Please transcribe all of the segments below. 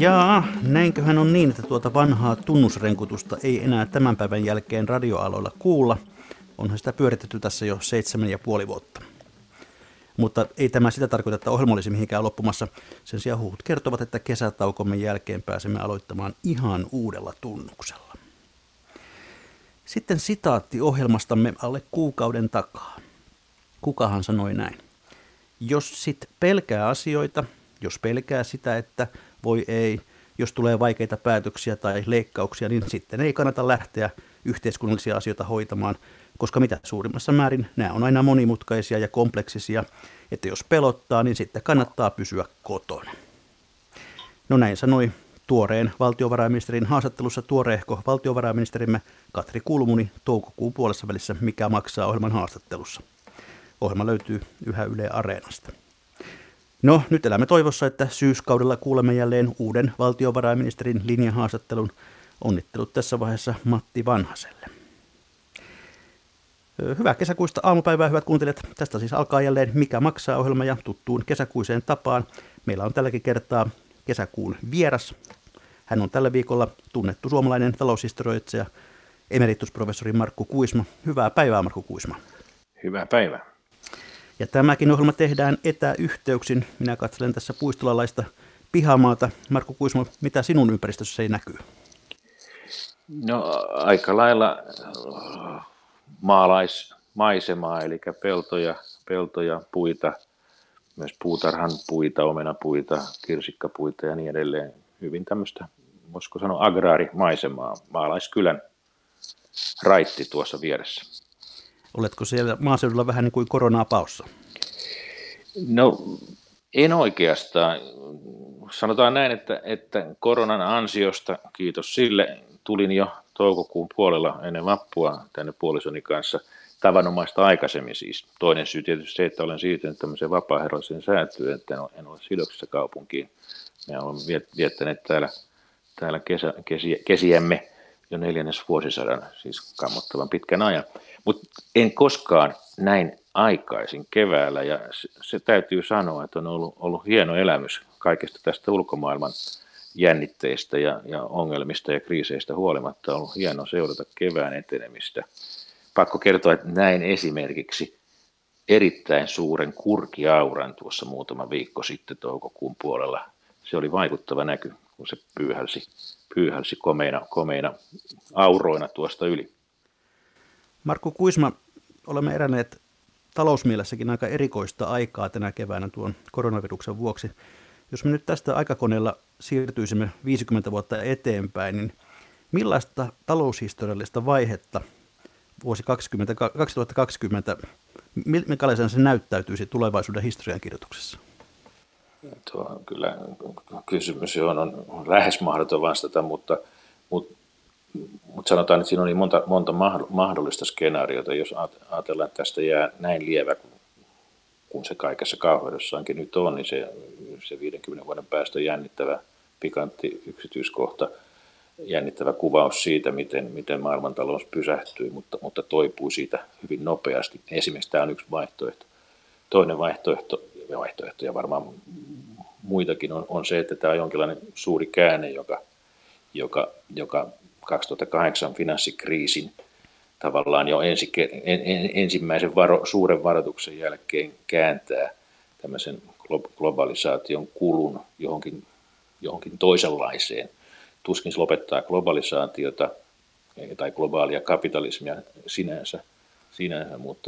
Jaa, näinköhän on niin, että tuota vanhaa tunnusrenkutusta ei enää tämän päivän jälkeen radioaloilla kuulla. Onhan sitä pyöritetty tässä jo 7,5 vuotta. Mutta ei tämä sitä tarkoita, että ohjelma olisi mihinkään loppumassa. Sen sijaan huhut kertovat, että kesätaukomme jälkeen pääsemme aloittamaan ihan uudella tunnuksella. Sitten sitaatti ohjelmastamme alle kuukauden takaa. Kukahan sanoi näin? Jos sit pelkää asioita, jos pelkää sitä, että voi ei, jos tulee vaikeita päätöksiä tai leikkauksia, niin sitten ei kannata lähteä yhteiskunnallisia asioita hoitamaan, koska mitä suurimmassa määrin nämä on aina monimutkaisia ja kompleksisia, että jos pelottaa, niin sitten kannattaa pysyä kotona. No näin sanoi tuoreen valtiovarainministerin haastattelussa tuoreehko valtiovarainministerimme Katri Kulmuni toukokuun puolessa välissä Mikä maksaa ohjelman haastattelussa. Ohjelma löytyy yhä Yle Areenasta. No, nyt elämme toivossa, että syyskaudella kuulemme jälleen uuden valtiovarainministerin linjahaastattelun. Onnittelut tässä vaiheessa Matti Vanhaselle. Hyvää kesäkuista aamupäivää, hyvät kuuntelijat. Tästä siis alkaa jälleen Mikä maksaa ohjelma ja tuttuun kesäkuiseen tapaan. Meillä on tälläkin kertaa kesäkuun vieras. Hän on tällä viikolla tunnettu suomalainen taloushistorioitsija, emeritusprofessori Markku Kuisma. Hyvää päivää, Markku Kuisma. Hyvää päivää. Ja tämäkin ohjelma tehdään etäyhteyksin. Minä katselen tässä puistolalaista pihamaata. Markku Kuisma, mitä sinun ympäristössä ei näkyy? No aika lailla maalaismaisemaa, eli peltoja, puita, myös puutarhan puita, omenapuita, kirsikkapuita ja niin edelleen. Hyvin tämmöistä, voisiko sanoa agraarimaisemaa, maalaiskylän raitti tuossa vieressä. Oletko siellä maaseudulla vähän niin kuin koronaa paossa? No en oikeastaan. Sanotaan näin, että koronan ansiosta, kiitos sille, tulin jo toukokuun puolella ennen vappua tänne puolisoni kanssa tavanomaista aikaisemmin siis. Toinen syy tietysti se, että olen siirtynyt tämmöiseen vapaaehtoiseen säätyyn, että en ole sidoksissa kaupunkiin. Me olemme viettäneet täällä kesiämme jo 4. vuosisadan, siis kammottavan pitkän ajan. Mutta en koskaan näin aikaisin keväällä, ja se täytyy sanoa, että on ollut hieno elämys kaikesta tästä ulkomaailman jännitteistä ja ongelmista ja kriiseistä huolimatta. On ollut hieno seurata kevään etenemistä. Pakko kertoa, että näin esimerkiksi erittäin suuren kurkiauran tuossa muutama viikko sitten toukokuun puolella. Se oli vaikuttava näky, kun se pyyhälsi komeina auroina tuosta yli. Markku Kuisma, olemme eräneet talousmielessäkin aika erikoista aikaa tänä keväänä tuon koronaviruksen vuoksi. Jos me nyt tästä aikakoneella siirtyisimme 50 vuotta eteenpäin, niin millaista taloushistoriallista vaihetta vuosi 2020, minkälaisena se näyttäytyisi tulevaisuuden historiankirjoituksessa? Tuo kyllä kysymys on lähes mahdoton vastata, mutta sanotaan, että siinä on niin monta mahdollista skenaariota, jos ajatellaan, että tästä jää näin lievä kun se kaikessa kauheudessaankin nyt on, niin se 50 vuoden päästä jännittävä, pikantti yksityiskohta, jännittävä kuvaus siitä, miten maailmantalous pysähtyy, mutta toipuu siitä hyvin nopeasti. Esimerkiksi tämä on yksi vaihtoehto. Toinen vaihtoehto ja varmaan muitakin on se, että tämä on jonkinlainen suuri käänne, joka 2008 finanssikriisin tavallaan jo ensimmäisen suuren varoituksen jälkeen kääntää tämmöisen globalisaation kulun johonkin toisenlaiseen. Tuskin se lopettaa globalisaatiota tai globaalia kapitalismia sinänsä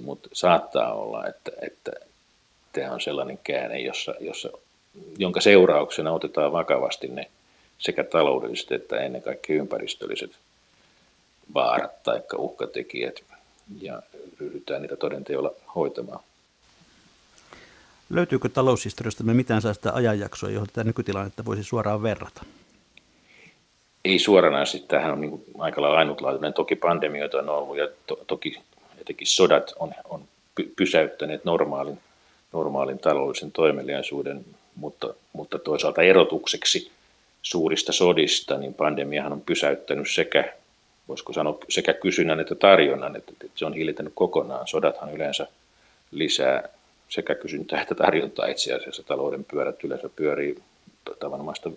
mutta saattaa olla, että tämä on sellainen käänne, jonka seurauksena otetaan vakavasti ne sekä taloudelliset että ennen kaikkea ympäristölliset vaarat tai uhkatekijät, ja ryhdytään niitä todenteolla hoitamaan. Löytyykö taloushistoriasta mitään sellaista ajanjaksoa, johon tätä nykytilannetta voisi suoraan verrata? ei suoranaisesti. Tämähän on niin kuin aika lailla ainutlaatuinen. Toki pandemioita on ollut ja toki etenkin sodat on pysäyttäneet normaalin taloudellisen toimeliaisuuden, mutta toisaalta erotukseksi suurista sodista, niin pandemiahan on pysäyttänyt sekä, voisiko sanoa, sekä kysynnän että tarjonnan, että se on hillitänyt kokonaan. Sodathan yleensä lisää sekä kysyntää että tarjontaa itse asiassa. Talouden pyörät yleensä pyörii tavanomaista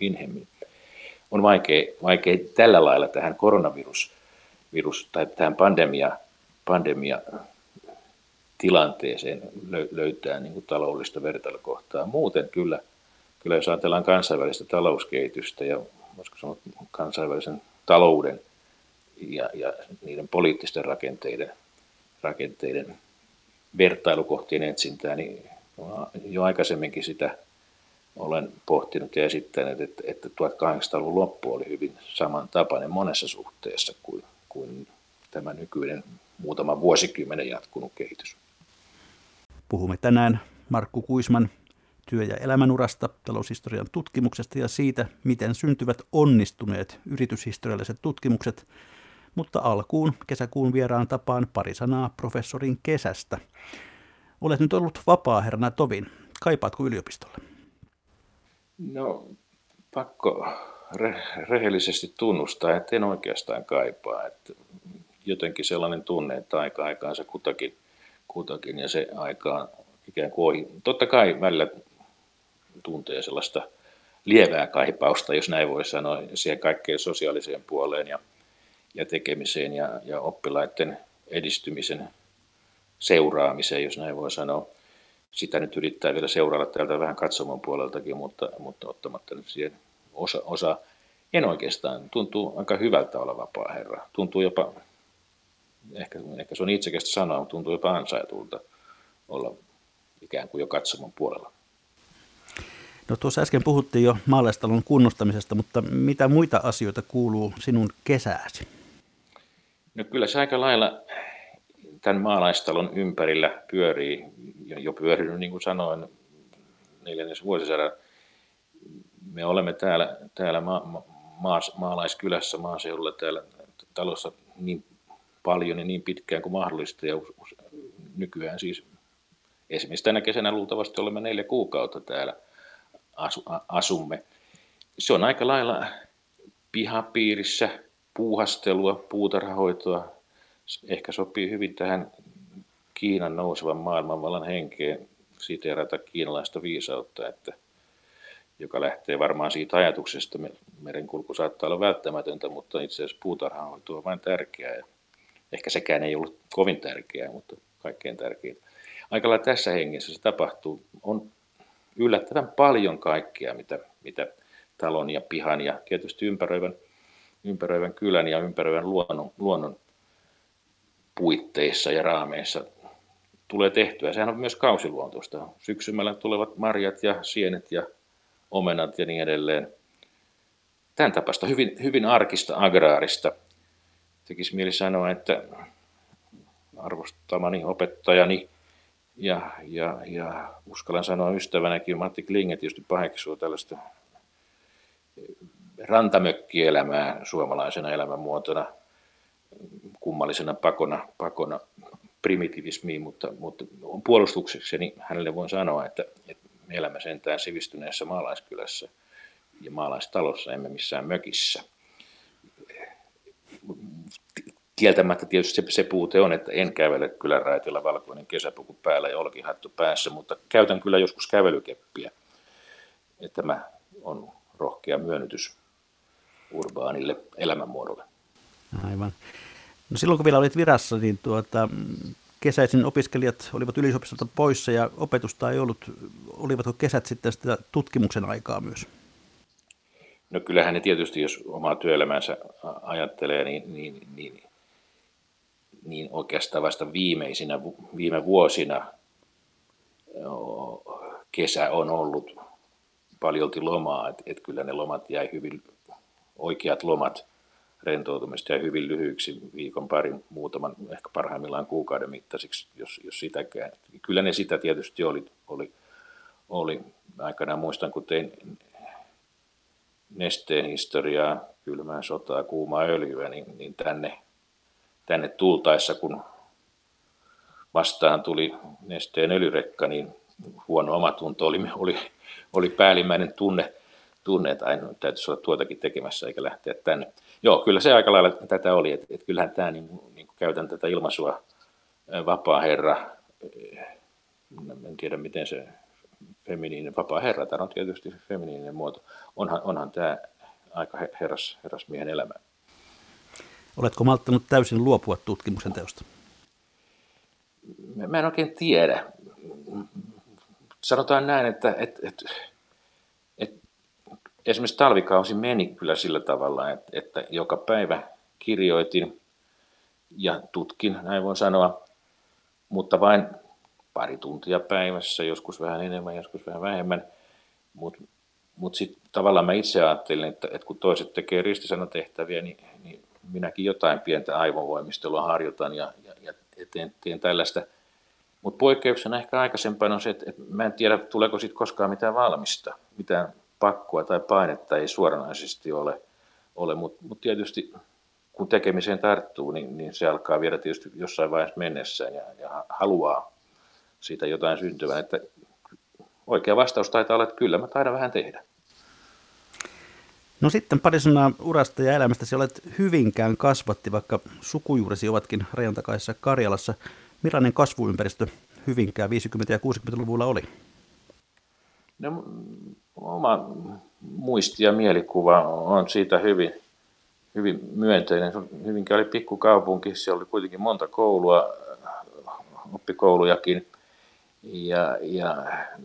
vinhemmin. On vaikea tällä lailla tähän koronavirus tai tähän pandemiatilanteeseen löytää niin kuin taloudellista vertailukohtaa. Muuten kyllä jos ajatellaan kansainvälistä talouskehitystä ja voisiko sanoa kansainvälisen talouden ja niiden poliittisten rakenteiden vertailukohtien etsintää, niin jo aikaisemminkin sitä olen pohtinut ja esittänyt, että 1800-luvun loppu oli hyvin samantapainen monessa suhteessa kuin tämä nykyinen muutama vuosikymmenen jatkunut kehitys. Puhumme tänään Markku Kuisman työ- ja elämänurasta, taloushistorian tutkimuksesta ja siitä, miten syntyvät onnistuneet yrityshistorialliset tutkimukset. Mutta alkuun kesäkuun vieraan tapaan pari sanaa professorin kesästä. Olet nyt ollut vapaaherrana tovin. Kaipaatko yliopistolle? No, pakko rehellisesti tunnustaa, että en oikeastaan kaipaa. Että jotenkin sellainen tunne, että aika aikaansa kutakin ja se aikaan ikään kuin ohi. Totta kai välillä tuntee sellaista lievää kaipausta, jos näin voi sanoa, siihen kaikkeen sosiaaliseen puoleen ja tekemiseen ja oppilaiden edistymisen seuraamiseen, jos näin voi sanoa. Sitä nyt yrittää vielä seurailla täältä vähän katsomon puoleltakin, mutta ottamatta nyt siihen osa. En oikeastaan. Tuntuu aika hyvältä olla vapaaherra. Tuntuu jopa, ehkä se on itsekästä sanoa, mutta tuntuu jopa ansaitulta olla ikään kuin jo katsomon puolella. No tuossa äsken puhuttiin jo maalaistalon kunnostamisesta, mutta mitä muita asioita kuuluu sinun kesääsi? No kyllä se aika lailla tämän maalaistalon ympärillä pyörii, jo pyörinyt niin kuin sanoin, 4. vuosisadan. Me olemme täällä maalaiskylässä maaseudulla täällä talossa niin paljon ja niin pitkään kuin mahdollista ja nykyään siis esimerkiksi tänä kesänä luultavasti olemme 4 kuukautta täällä asumme. Se on aika lailla pihapiirissä puuhastelua, puutarhahoitoa. Ehkä sopii hyvin tähän Kiinan nousevan maailmanvallan henkeen siteerata kiinalaista viisautta, että, joka lähtee varmaan siitä ajatuksesta. Merenkulku saattaa olla välttämätöntä, mutta itse asiassa puutarhahoito on vain tärkeää. Ehkä sekään ei ollut kovin tärkeää, mutta kaikkein tärkeintä. Aika lailla tässä hengessä se tapahtuu. On yllättävän paljon kaikkea, mitä talon ja pihan ja tietysti ympäröivän kylän ja ympäröivän luonnon puitteissa ja raameissa tulee tehtyä. Sehän on myös kausiluontoista. Syksymällä tulevat marjat ja sienet ja omenat ja niin edelleen. Tämän tapasta hyvin, hyvin arkista agraarista. Tekisi mieli sanoa, että arvostamani opettajani ja uskallan sanoa ystävänäkin Matti Klinge tietysti paheksuu tällaista rantamökkielämää suomalaisena elämänmuotona, kummallisena pakona primitivismiin, mutta puolustuksekseni hänelle voin sanoa, että me elämme sentään sivistyneessä maalaiskylässä ja maalaistalossa, emme missään mökissä. Kieltämättä tietysti se puute on, että en kävele kylän raitilla valkoinen kesäpuku päällä ja olkihattu päässä, mutta käytän kyllä joskus kävelykeppiä. Ja tämä on rohkea myönnytys urbaanille elämänmuodolle. Aivan. No silloin kun vielä olit virassa, niin kesäisin opiskelijat olivat yliopistolta poissa ja opetusta ei ollut. Olivatko kesät sitten sitä tutkimuksen aikaa myös? No kyllähän ne tietysti, jos omaa työelämäänsä ajattelee, niin oikeastaan vasta viime vuosina kesä on ollut paljolti lomaa, että kyllä ne lomat jäi hyvin, oikeat lomat rentoutumista jäi hyvin lyhyiksi, viikon parin, muutaman, ehkä parhaimmillaan kuukauden mittaisiksi, jos sitäkään. Kyllä ne sitä tietysti oli. Aikanaan muistan, kun tein nesteen historiaa, kylmää sotaa, kuumaa öljyä, niin tänne tultaessa, kun vastaan tuli nesteen öljyrekka, niin huono omatunto oli päällimmäinen tunne, että aina täytyisi olla tuotakin tekemässä eikä lähteä tänne. Joo, kyllä se aika lailla tätä oli, että kyllähän tämä, niin käytän tätä ilmaisua, vapaa herra, en tiedä miten se feminiininen, vapaa herra, tämä on tietysti feminiininen muoto, onhan tämä aika herrasmiehen elämä. Oletko malttanut täysin luopua tutkimuksen teosta? Mä en oikein tiedä. Sanotaan näin, että esimerkiksi talvikausi meni kyllä sillä tavalla, että joka päivä kirjoitin ja tutkin, näin voin sanoa, mutta vain pari tuntia päivässä, joskus vähän enemmän, joskus vähän vähemmän. Mutta sitten tavallaan mä itse ajattelin, että kun toiset tekee ristisanatehtäviä, niin minäkin jotain pientä aivovoimistelua harjoitan ja teen tällaista. Mutta poikkeuksena ehkä aikaisempaan on se, että mä en tiedä, tuleeko siitä koskaan mitään valmista. Mitään pakkoa tai painetta ei suoranaisesti ole. Mutta tietysti kun tekemiseen tarttuu, niin se alkaa vielä tietysti jossain vaiheessa mennessään ja haluaa siitä jotain syntyvän. Että oikea vastaus taitaa olla, että kyllä mä taidan vähän tehdä. No sitten pari sanaa urasta ja elämästäsi. Olet Hyvinkään kasvatti, vaikka sukujuuresi ovatkin rajan takaisessa Karjalassa. Millainen kasvuympäristö Hyvinkään 50- ja 60-luvulla oli? No, oma muisti ja mielikuva on siitä hyvin myönteinen. Hyvinkään oli pikkukaupunki, siellä oli kuitenkin monta koulua, oppikoulujakin ja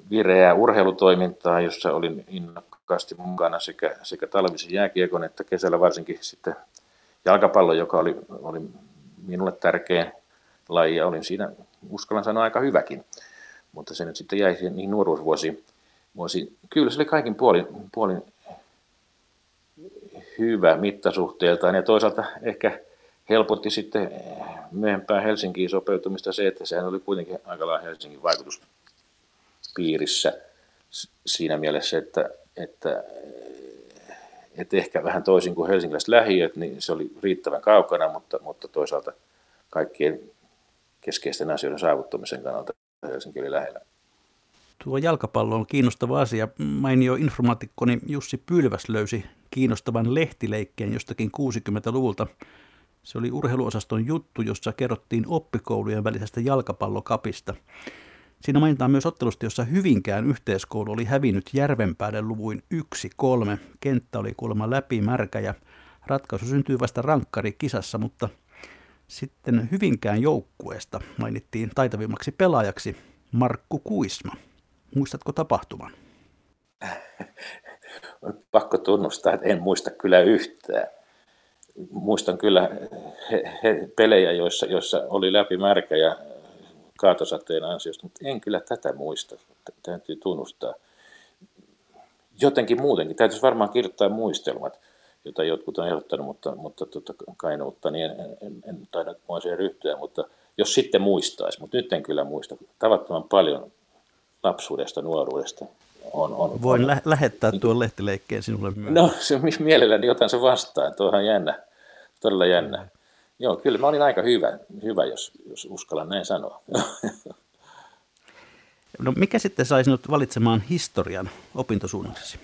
vireää urheilutoimintaa, jossa olin innokkaasti mukana sekä talvisen jääkiekon että kesällä varsinkin sitten jalkapallo, joka oli minulle tärkein laji ja olin siinä, uskallan sanoa, aika hyväkin, mutta se nyt sitten jäi niihin nuoruusvuosiin. Kyllä se oli kaikin puolin hyvä mittasuhteeltaan ja toisaalta ehkä helpotti sitten myöhempään Helsinkiin sopeutumista se, että sehän oli kuitenkin aika lailla Helsingin vaikutuspiirissä siinä mielessä, että ehkä vähän toisin kuin helsinkiläiset lähiöt, niin se oli riittävän kaukana, mutta toisaalta kaikkien keskeisten asioiden saavuttamisen kannalta Helsinki oli lähellä. Tuo jalkapallo on kiinnostava asia. Mainio informaatikkoni Jussi Pylväs löysi kiinnostavan lehtileikkeen jostakin 60-luvulta. Se oli urheiluosaston juttu, jossa kerrottiin oppikoulujen välisestä jalkapallokapista. Siinä mainitaan myös ottelusta, jossa Hyvinkään yhteiskoulu oli hävinnyt Järvenpäälle luvuin 1-3. Kenttä oli kuulemma läpimärkä ja ratkaisu syntyi vasta rankkarikisassa, mutta sitten Hyvinkään joukkueesta mainittiin taitavimmaksi pelaajaksi Markku Kuisma. Muistatko tapahtuman? On pakko tunnustaa, että en muista kyllä yhtään. Muistan kyllä pelejä, joissa oli läpimärkä ja kaatosateen ansiosta, mutta en kyllä tätä muista. Täytyy tunnustaa. Jotenkin muutenkin. Täytyisi varmaan kirjoittaa muistelmat, jota jotkut on ehdottanut, mutta kainuutta, niin en taida moiseen ryhtyä, mutta jos sitten muistaisi, mutta nyt en kyllä muista. Tavattoman paljon lapsuudesta, nuoruudesta on. Voin lähettää tuon lehtileikkeen sinulle myös. No, se mielelläni otan se vastaan. Tuohan jännä, todella jännä. Mm. Joo, kyllä mä olin aika hyvä jos uskallan näin sanoa. No, mikä sitten sai sinut valitsemaan historian opintosuunnaksesi?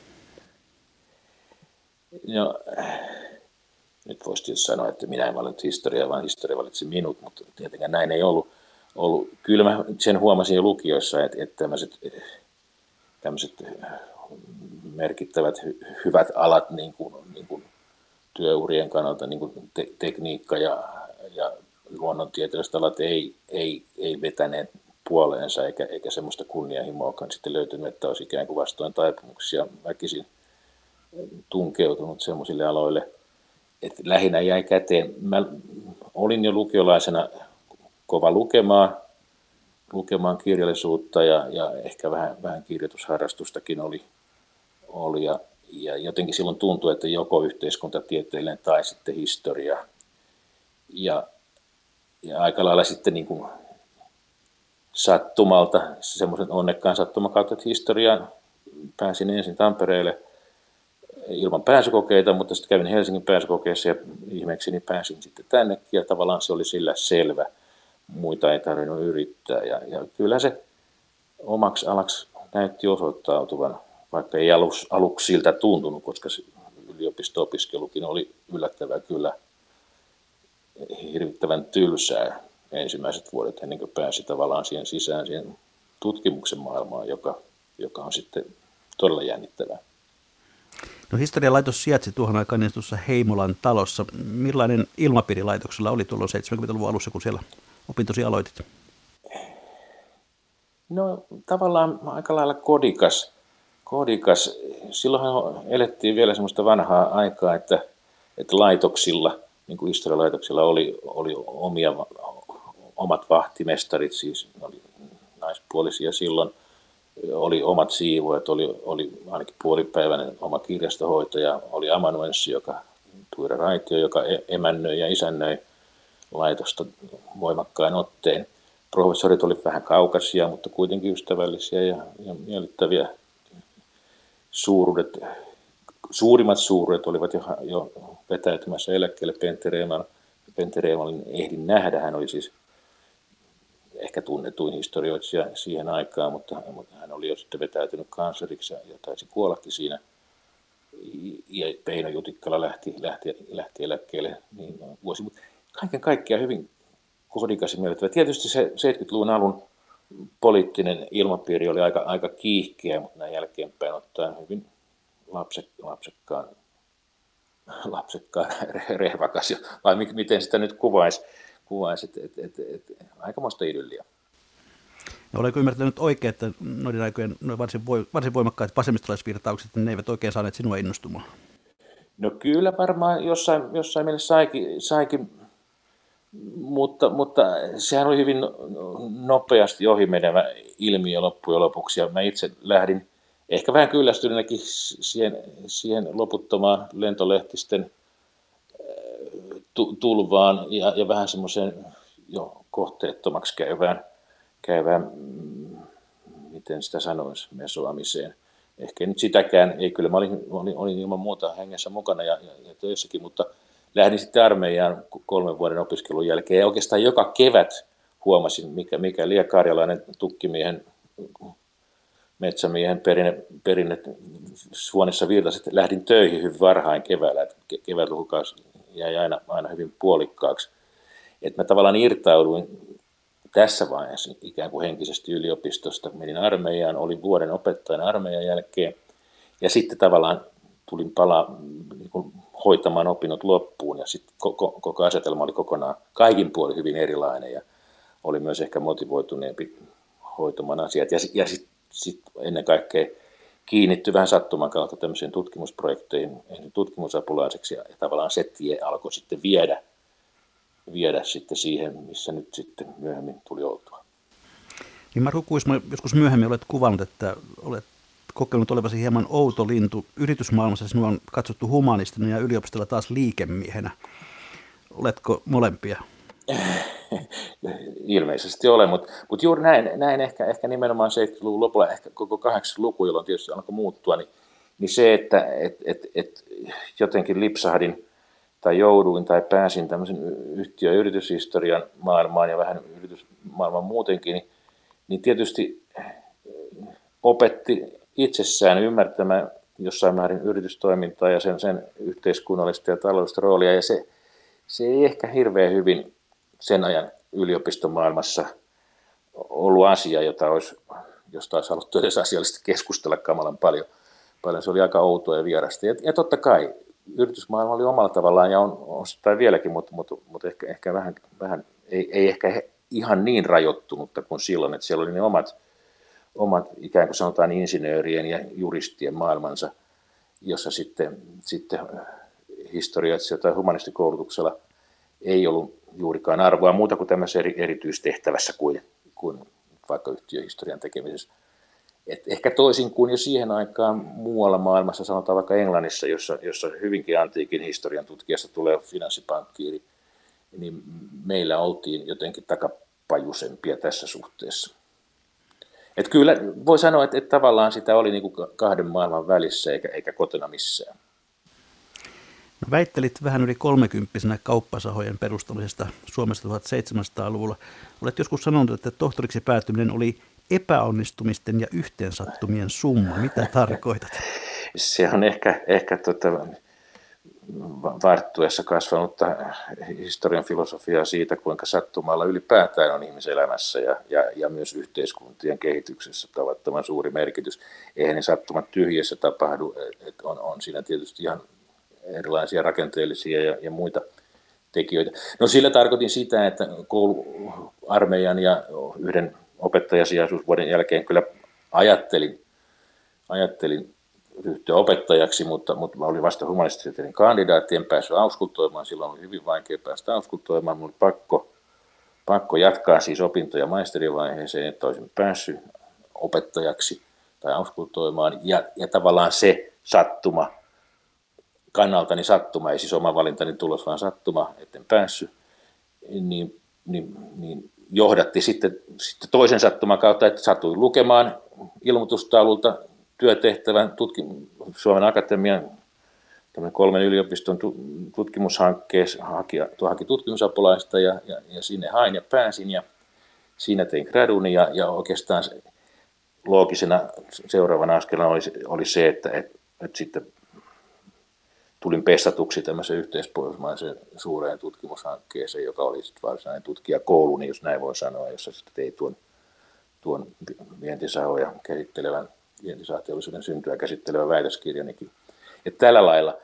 No, nyt voisi tietysti sanoa, että minä en valinnut historiaa, vaan historia valitsi minut, mutta tietenkään näin ei ollut. Kyllä mä sen huomasin jo lukioissa, että tämmöiset merkittävät hyvät alat niin kuin työurien kannalta, niin kuin tekniikka ja luonnontieteelliset alat ei vetäneet puoleensa, eikä semmoista kunnianhimoakaan sitten löytynyt, että olisi ikään kuin vastoin taipumuksia väkisin tunkeutunut semmoisille aloille, että lähinnä jäi käteen. Mä olin jo lukiolaisena kova lukemaan kirjallisuutta ja ehkä vähän kirjoitusharrastustakin oli ja jotenkin silloin tuntui, että joko yhteiskuntatieteellinen tai sitten historia ja aika lailla sitten niin kuin sattumalta, semmoisen onnekkaan sattuman kautta, että historiaan pääsin ensin Tampereelle ilman pääsykokeita, mutta sitten kävin Helsingin pääsykokeessa ja ihmeekseni pääsin sitten tännekin ja tavallaan se oli sillä selvä. Muita ei tarvinnut yrittää ja kyllä se omaksi alaksi näytti osoittautuvan, vaikka ei aluksi siltä tuntunut, koska yliopisto-opiskelukin oli yllättävää kyllä hirvittävän tylsää ensimmäiset vuodet ennen kuin pääsi tavallaan siihen sisään siihen tutkimuksen maailmaan, joka on sitten todella jännittävää. No Historialaitos sijaitsi tuohon aikaan istussa Heimolan talossa. Millainen ilmapiiri laitoksella oli tuolloin 70-luvun alussa, kun siellä opintosi aloitit? No tavallaan aika lailla kodikas. Silloinhan elettiin vielä semmoista vanhaa aikaa, että laitoksilla, niin kuin historialaitoksilla oli omat vahtimestarit, siis oli naispuolisia silloin. Oli omat siivoajat, oli ainakin puolipäiväinen oma kirjastohoitaja, oli amanuenssi, joka Tuira Raitio, joka emännöi ja isännöi laitosta voimakkain ottein. Professorit olivat vähän kaukaisia, mutta kuitenkin ystävällisiä ja miellyttäviä. Suurimmat suuruudet olivat jo vetäytymässä eläkkeelle. Pentti Reimalin ehdin nähdä, hän oli siis ehkä tunnetuin historioitsija siihen aikaan, mutta hän oli jo sitten vetäytynyt kansleriksi ja taisi kuollakin siinä. Ja Peino Jutikkala lähti eläkkeelle niin vuosi. Mutta kaiken kaikkiaan hyvin kodikas ja miellyttävä. Tietysti se 70-luvun alun poliittinen ilmapiiri oli aika kiihkeä, mutta näin jälkeenpäin ottaen hyvin lapsekkaan rehvakas, vai miten sitä nyt kuvaisi, että aikamoista idylliä. No, olenko ymmärtänyt oikein, että noiden aikojen varsin voimakkaat vasemmistolaisvirtaukset, niin ne eivät oikein saaneet sinua innostumaan? No kyllä varmaan jossain mielessä saikin, mutta sehän oli hyvin nopeasti ohimenevä ilmiö loppujen lopuksi, ja mä itse lähdin ehkä vähän kyllästyneenäkin siihen loputtomaan lentolehtisten tulvaan ja vähän semmoiseen jo kohteettomaksi käyvään, miten sitä sanoisi, mesoamiseen. Ehkä nyt sitäkään, ei kyllä, mä olin ilman muuta hengessä mukana ja töissäkin, mutta lähdin sitten armeijaan 3 vuoden opiskelun jälkeen ja oikeastaan joka kevät huomasin, mikä liian karjalainen tukkimiehen, metsämiehen perinne suonissa virtasi, että lähdin töihin hyvin varhain keväällä, että kevätlukukaus jäi aina hyvin puolikkaaksi. Että mä tavallaan irtauduin tässä vaiheessa ikään kuin henkisesti yliopistosta, menin armeijaan, olin vuoden opettajana armeijan jälkeen ja sitten tavallaan tulin niin hoitamaan opinnot loppuun ja sitten koko asetelma oli kokonaan kaikin puolin hyvin erilainen ja oli myös ehkä motivoituneempi hoitamaan asiat ja sitten ennen kaikkea kiinnittyi vähän sattuman kautta tämmöisiin tutkimusprojekteihin, ensin tutkimusapulaiseksi ja tavallaan se tie alkoi sitten viedä sitten siihen, missä nyt sitten myöhemmin tuli oltua. Niin Markku Kuisma, joskus myöhemmin olet kuvannut, että olet kokenut olevasi hieman outo lintu. Yritysmaailmassa sinua on katsottu humanistina ja yliopistolla taas liikemiehenä. Oletko molempia? Ilmeisesti olen, mutta juuri näin ehkä nimenomaan 70-luvun lopulla, ehkä koko 80-luku, jolloin tietysti alkoi muuttua, niin se, että jotenkin lipsahdin tai jouduin tai pääsin tämmöisen yhtiö- ja yrityshistorian maailmaan ja vähän yritysmaailmaan muutenkin, niin tietysti opetti itsessään ymmärtämään jossain määrin yritystoimintaa ja sen yhteiskunnallista ja taloudellista roolia, ja se ei ehkä hirveän hyvin sen ajan yliopistomaailmassa ollut asia, josta olisi haluttu edes asiallisesti keskustella kamalan paljon. Se oli aika outoa ja vierasta. Ja totta kai yritysmaailma oli omalla tavallaan ja on sitä vieläkin, mutta ehkä vähän ei ehkä ihan niin rajoittunutta kuin silloin, että siellä oli ne omat ikään kuin sanotaan insinöörien ja juristien maailmansa, jossa sitten historioitsija tai humanistikoulutuksella ei ollut juurikaan arvoa muuta kuin tämmöisessä erityistehtävässä kuin vaikka yhtiöhistorian tekemisessä. Et ehkä toisin kuin jo siihen aikaan muualla maailmassa, sanotaan vaikka Englannissa, jossa hyvinkin antiikin historian tutkijasta tulee finanssipankkiiri, niin meillä oltiin jotenkin takapajusempia tässä suhteessa. Et kyllä voi sanoa, että tavallaan sitä oli niin kuin kahden maailman välissä eikä kotona missään. Väittelit vähän yli 30-vuotiaana kauppasahojen perustamisesta Suomessa 1700-luvulla. Olet joskus sanonut, että tohtoriksi päätyminen oli epäonnistumisten ja yhteensattumien summa. Mitä tarkoitat? Se on ehkä varttuessa kasvanutta historian filosofiaa siitä, kuinka sattumalla ylipäätään on ihmiselämässä ja myös yhteiskuntien kehityksessä tavattoman suuri merkitys. Eihän ne sattumat tyhjässä tapahdu, että on siinä tietysti ihan erilaisia rakenteellisia ja muita tekijöitä. No sillä tarkoitin sitä, että kouluarmeijan ja yhden opettajasijaisuusvuoden jälkeen kyllä ajattelin ryhtyä opettajaksi, mutta mä olin vasta humanistisen kandidaatti, en päässyt auskultoimaan, silloin oli hyvin vaikea päästä auskultoimaan, mun oli pakko jatkaa siis opintoja maisterivaiheeseen, että olisin päässyt opettajaksi tai auskultoimaan, ja tavallaan se sattuma, kannaltani sattuma, ei siis oma valintani tulos, vaan sattuma, etten päässyt, niin johdatti sitten toisen sattuman kautta, että satuin lukemaan ilmoitustaululta työtehtävän Suomen Akatemian 3 yliopiston tutkimushankkeessa haki tutkimusapulaista ja sinne hain ja pääsin ja siinä tein graduni ja oikeastaan loogisena seuraavana askelena oli se, että sitten tulin pestatuksi tämmöiseen yhteispohjoismaiseen suureen tutkimushankkeeseen, joka oli sitten varsinainen tutkijakoulu, niin jos näin voi sanoa, jossa sitten tein tuon vientisahoja käsittelevän vientisahateollisuuden syntyä käsittelevä väitöskirjanikin. Että tällä lailla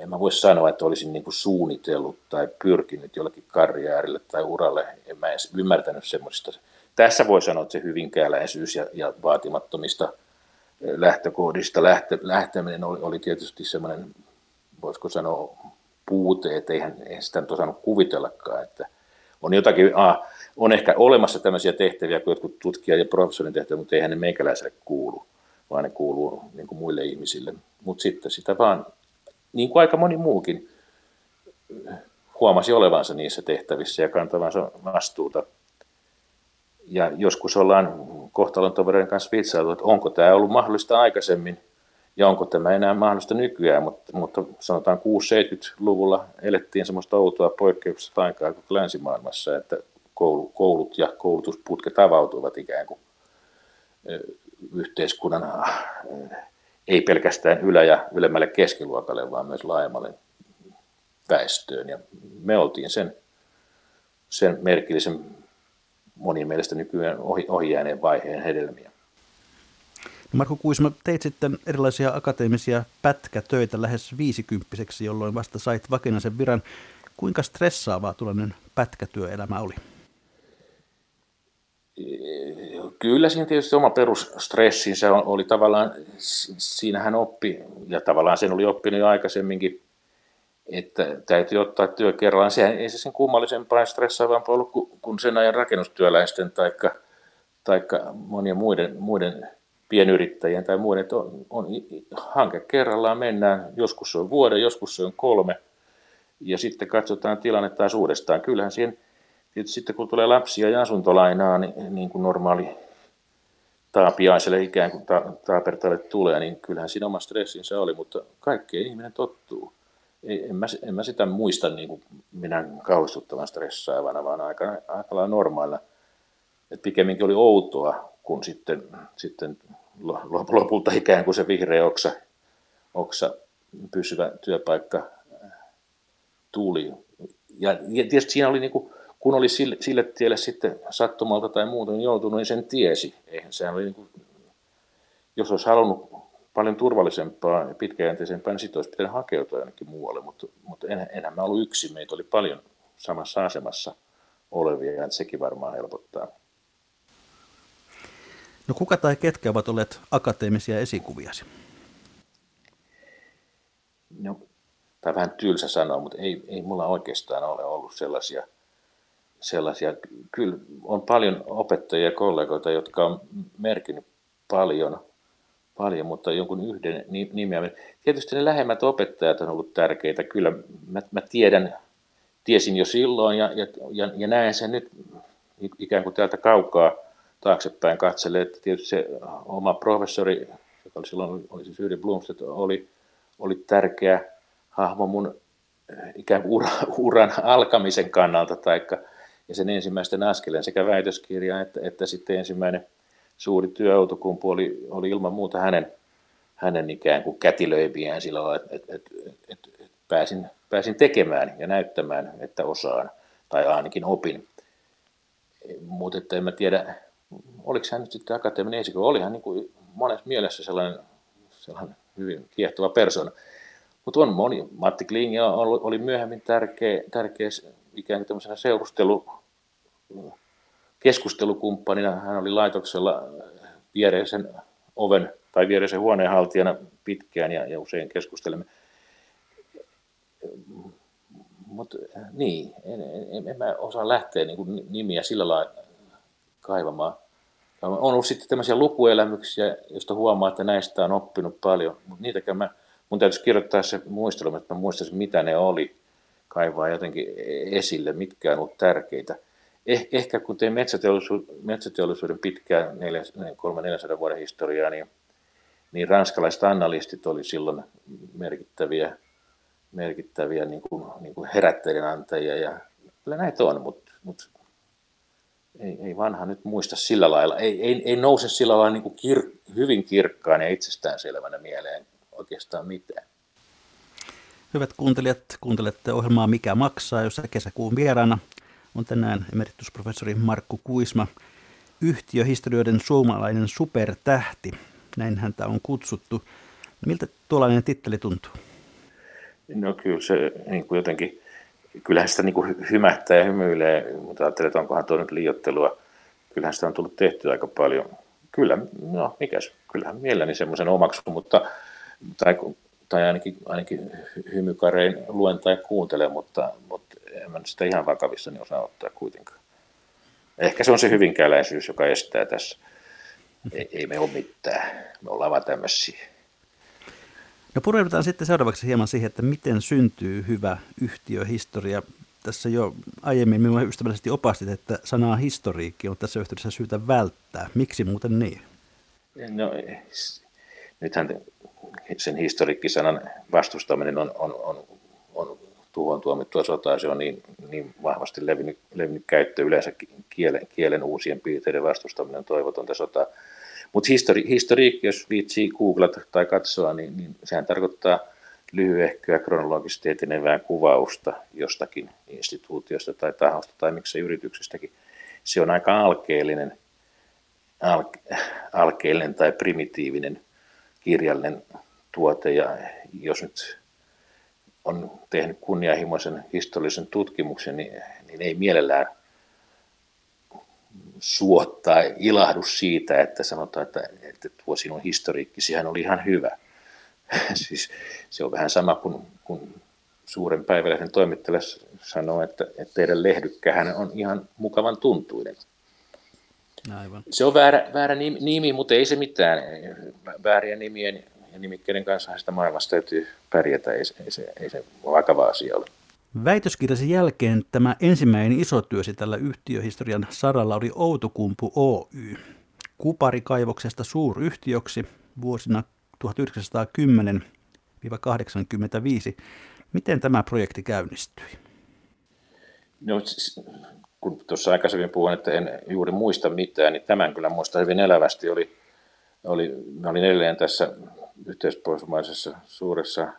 en mä voi sanoa, että olisin niinku suunnitellut tai pyrkinyt jollekin karjäärille tai uralle. En mä edes ymmärtänyt semmoisista. Tässä voi sanoa, että se hyvinkääläisyys ja vaatimattomista lähtökohdista lähteminen oli tietysti semmoinen, voisiko sanoa, puute, että eihän sitä nyt osannut kuvitellakaan, että on jotakin, on ehkä olemassa tämmöisiä tehtäviä kuin jotkut tutkija- ja professorin tehtäviä, mutta eihän ne meikäläiselle kuulu, vaan ne kuuluu niin kuin muille ihmisille. Mutta sitten sitä vaan, niin kuin aika moni muukin, huomasi olevansa niissä tehtävissä ja kantavansa vastuuta. Ja joskus ollaan kohtalon tovereiden kanssa vitsailtu, että onko tämä ollut mahdollista aikaisemmin ja onko tämä enää mahdollista nykyään, mutta sanotaan 60-70-luvulla elettiin semmoista outoa poikkeuksesta aikaa kuin länsimaailmassa, että koulut ja koulutusputket avautuivat ikään kuin yhteiskunnan ei pelkästään ylemmälle keskiluokalle, vaan myös laajemmalle väestöön. Ja me oltiin sen merkillisen monien mielestä nykyään ohi jääneen vaiheen hedelmiä. Markku Kuisma, teit sitten erilaisia akateemisia pätkätöitä lähes 50-vuotiaaksi, jolloin vasta sait vakinaisen viran. Kuinka stressaavaa tuollainen pätkätyöelämä oli? Kyllä siinä tietysti oma perusstressinsä oli tavallaan, siinähän oppi, ja tavallaan sen oli oppinut jo aikaisemminkin, että täytyy ottaa työ kerrallaan. Sehän ei se sen kummallisempaa ja stressaavampaa ollut kuin sen ajan rakennustyöläisten taikka monien muiden pienyrittäjien tai muiden. On hanke kerrallaan mennään, joskus se on vuoden, joskus se on 3 ja sitten katsotaan tilannetta uudestaan. Kyllähän siihen, sitten kun tulee lapsia ja asuntolainaa, niin kuin normaali taapiaiselle ikään kuin taapertaille tulee, niin kyllähän siinä oma stressinsä oli, mutta kaikkeen ihminen tottuu. En mä sitä muista niin kuin minä kauhistuttavan stressaavana, vaan aika lailla normaalina. Et pikemminkin oli outoa, kun sitten lopulta ikään kuin se vihreä oksa pysyvä työpaikka tuli. Ja tietysti siinä oli, niin kuin, kun oli sille tielle sitten sattumalta tai muuten joutunut, niin sen tiesi. Eihän sehän oli, niin kuin, jos olisi halunnut paljon turvallisempaa ja pitkäjänteisempää, niin sitten olisi pitänyt hakeutua jonnekin muualle, mutta enhän mä ollut yksin, meitä oli paljon samassa asemassa olevia, ja sekin varmaan helpottaa. No kuka tai ketkä ovat olleet akateemisia esikuviasi? No, tämä on vähän tylsä sanoa, mutta ei mulla oikeastaan ole ollut sellaisia. Kyllä on paljon opettajia ja kollegoita, jotka on merkinnyt paljon, mutta jonkun yhden nimeä. Tietysti ne lähemmät opettajat on ollut tärkeitä. Kyllä mä tiesin jo silloin ja näen sen nyt ikään kuin täältä kaukaa taaksepäin katselee, että tietysti se oma professori, joka oli silloin, oli siis Yrjö Blomstedt, oli tärkeä hahmo mun ikään kuin uran alkamisen kannalta taikka ja sen ensimmäisten askeleen sekä väitöskirja että sitten ensimmäinen suuri työ Outokumpu oli ilman muuta hänen ikään kuin kätilöimiään silloin, että pääsin tekemään ja näyttämään, että osaan tai ainakin opin. Mutta että en mä tiedä, oliko hän nyt sitten akateeminen ensikö, olihan niin kuin monessa mielessä sellainen hyvin kiehtova persona. Mutta on moni. Matti Klinge oli myöhemmin tärkeä ikään kuin tämmöisenä keskustelukumppanina. Hän oli laitoksella viereisen oven tai viereisen huoneenhaltijana pitkään ja usein keskustelemme. Mutta niin, en mä osaa lähteä niin kuin nimiä sillä lailla kaivamaan. On ollut sitten tämmöisiä lukuelämyksiä, joista huomaa, että näistä on oppinut paljon, mutta niitäkään mun täytyisi kirjoittaa se muistelu, että mä muistaisin, mitä ne oli, kaivaa jotenkin esille, mitkä on ollut tärkeitä. Ehkä kun tein metsäteollisuuden pitkään 300-400 vuoden historiaa, niin ranskalaiset annalistit oli silloin merkittäviä niin kuin herätteiden antajia. Ja kyllä näitä on, mutta ei vanha nyt muista sillä lailla. Ei nouse sillä lailla niin kuin hyvin kirkkaan ja itsestäänselvänä mieleen oikeastaan mitään. Hyvät kuuntelijat, kuuntelette ohjelmaa Mikä maksaa, jossa kesäkuun vieraana on tänään emeritusprofessori Markku Kuisma, yhtiöhistorioiden suomalainen supertähti. Näin häntä on kutsuttu. Miltä tuollainen titteli tuntuu? No kyllä se niin kuin jotenkin, kyllähän sitä niin kuin hymähtää ja hymyilee, mutta ajattelen, että onkohan tuo nyt liioittelua. Kyllähän sitä on tullut tehty aika paljon. Kyllä, no mikäs, kyllähän mielelläni semmoisen omaksun, mutta tai ainakin hymykarein luen tai kuuntelen, mutta en mä sitä ihan vakavissani osaa ottaa kuitenkaan. Ehkä se on se hyvinkäläisyys, joka estää tässä. Ei me ole mitään, me ollaan vaan tämmöisiä. No pureudutaan sitten seuraavaksi hieman siihen, että miten syntyy hyvä yhtiöhistoria. Tässä jo aiemmin minua ystävällisesti opastit, että sanaa historiikki on tässä yhteydessä syytä välttää. Miksi muuten niin? No nythän sen historiikkisanan vastustaminen on tuhoon tuomittua sotaa. Se on niin vahvasti levinnyt käyttö yleensä kielen uusien piirteiden vastustaminen on toivotonta sotaa. Mutta historiikki, jos viitsii googlata tai katsoa, niin sehän tarkoittaa lyhyehköä kronologisesti etenevää kuvausta jostakin instituutiosta tai tahosta tai miksei yrityksestäkin. Se on aika alkeellinen tai primitiivinen kirjallinen tuote, ja jos nyt on tehnyt kunnianhimoisen historiallisen tutkimuksen, niin ei mielellään suottaa ilahdu siitä, että sanotaan, että tuo sinun historiikkisi hän oli ihan hyvä. Siis se on vähän sama kuin suuren päivälehden toimittaja sanoo, että teidän lehdykkähän on ihan mukavan tuntuinen. Aivan. Se on väärä nimi, mutta ei se mitään. Vääriä nimien ja nimikkeiden kanssa sitä maailmasta täytyy pärjätä, ei se vakava asia ole. Väitöskirjasi jälkeen tämä ensimmäinen iso työsi tällä yhtiöhistorian saralla oli Outokumpu Oy. Kuparikaivoksesta suuryhtiöksi vuosina 1910–1985. Miten tämä projekti käynnistyi? No, kun tuossa aikaisemmin puhuin, että en juuri muista mitään, niin tämän kyllä muistan hyvin elävästi. Mä olin edelleen tässä yhteispohjoismaisessa suuressa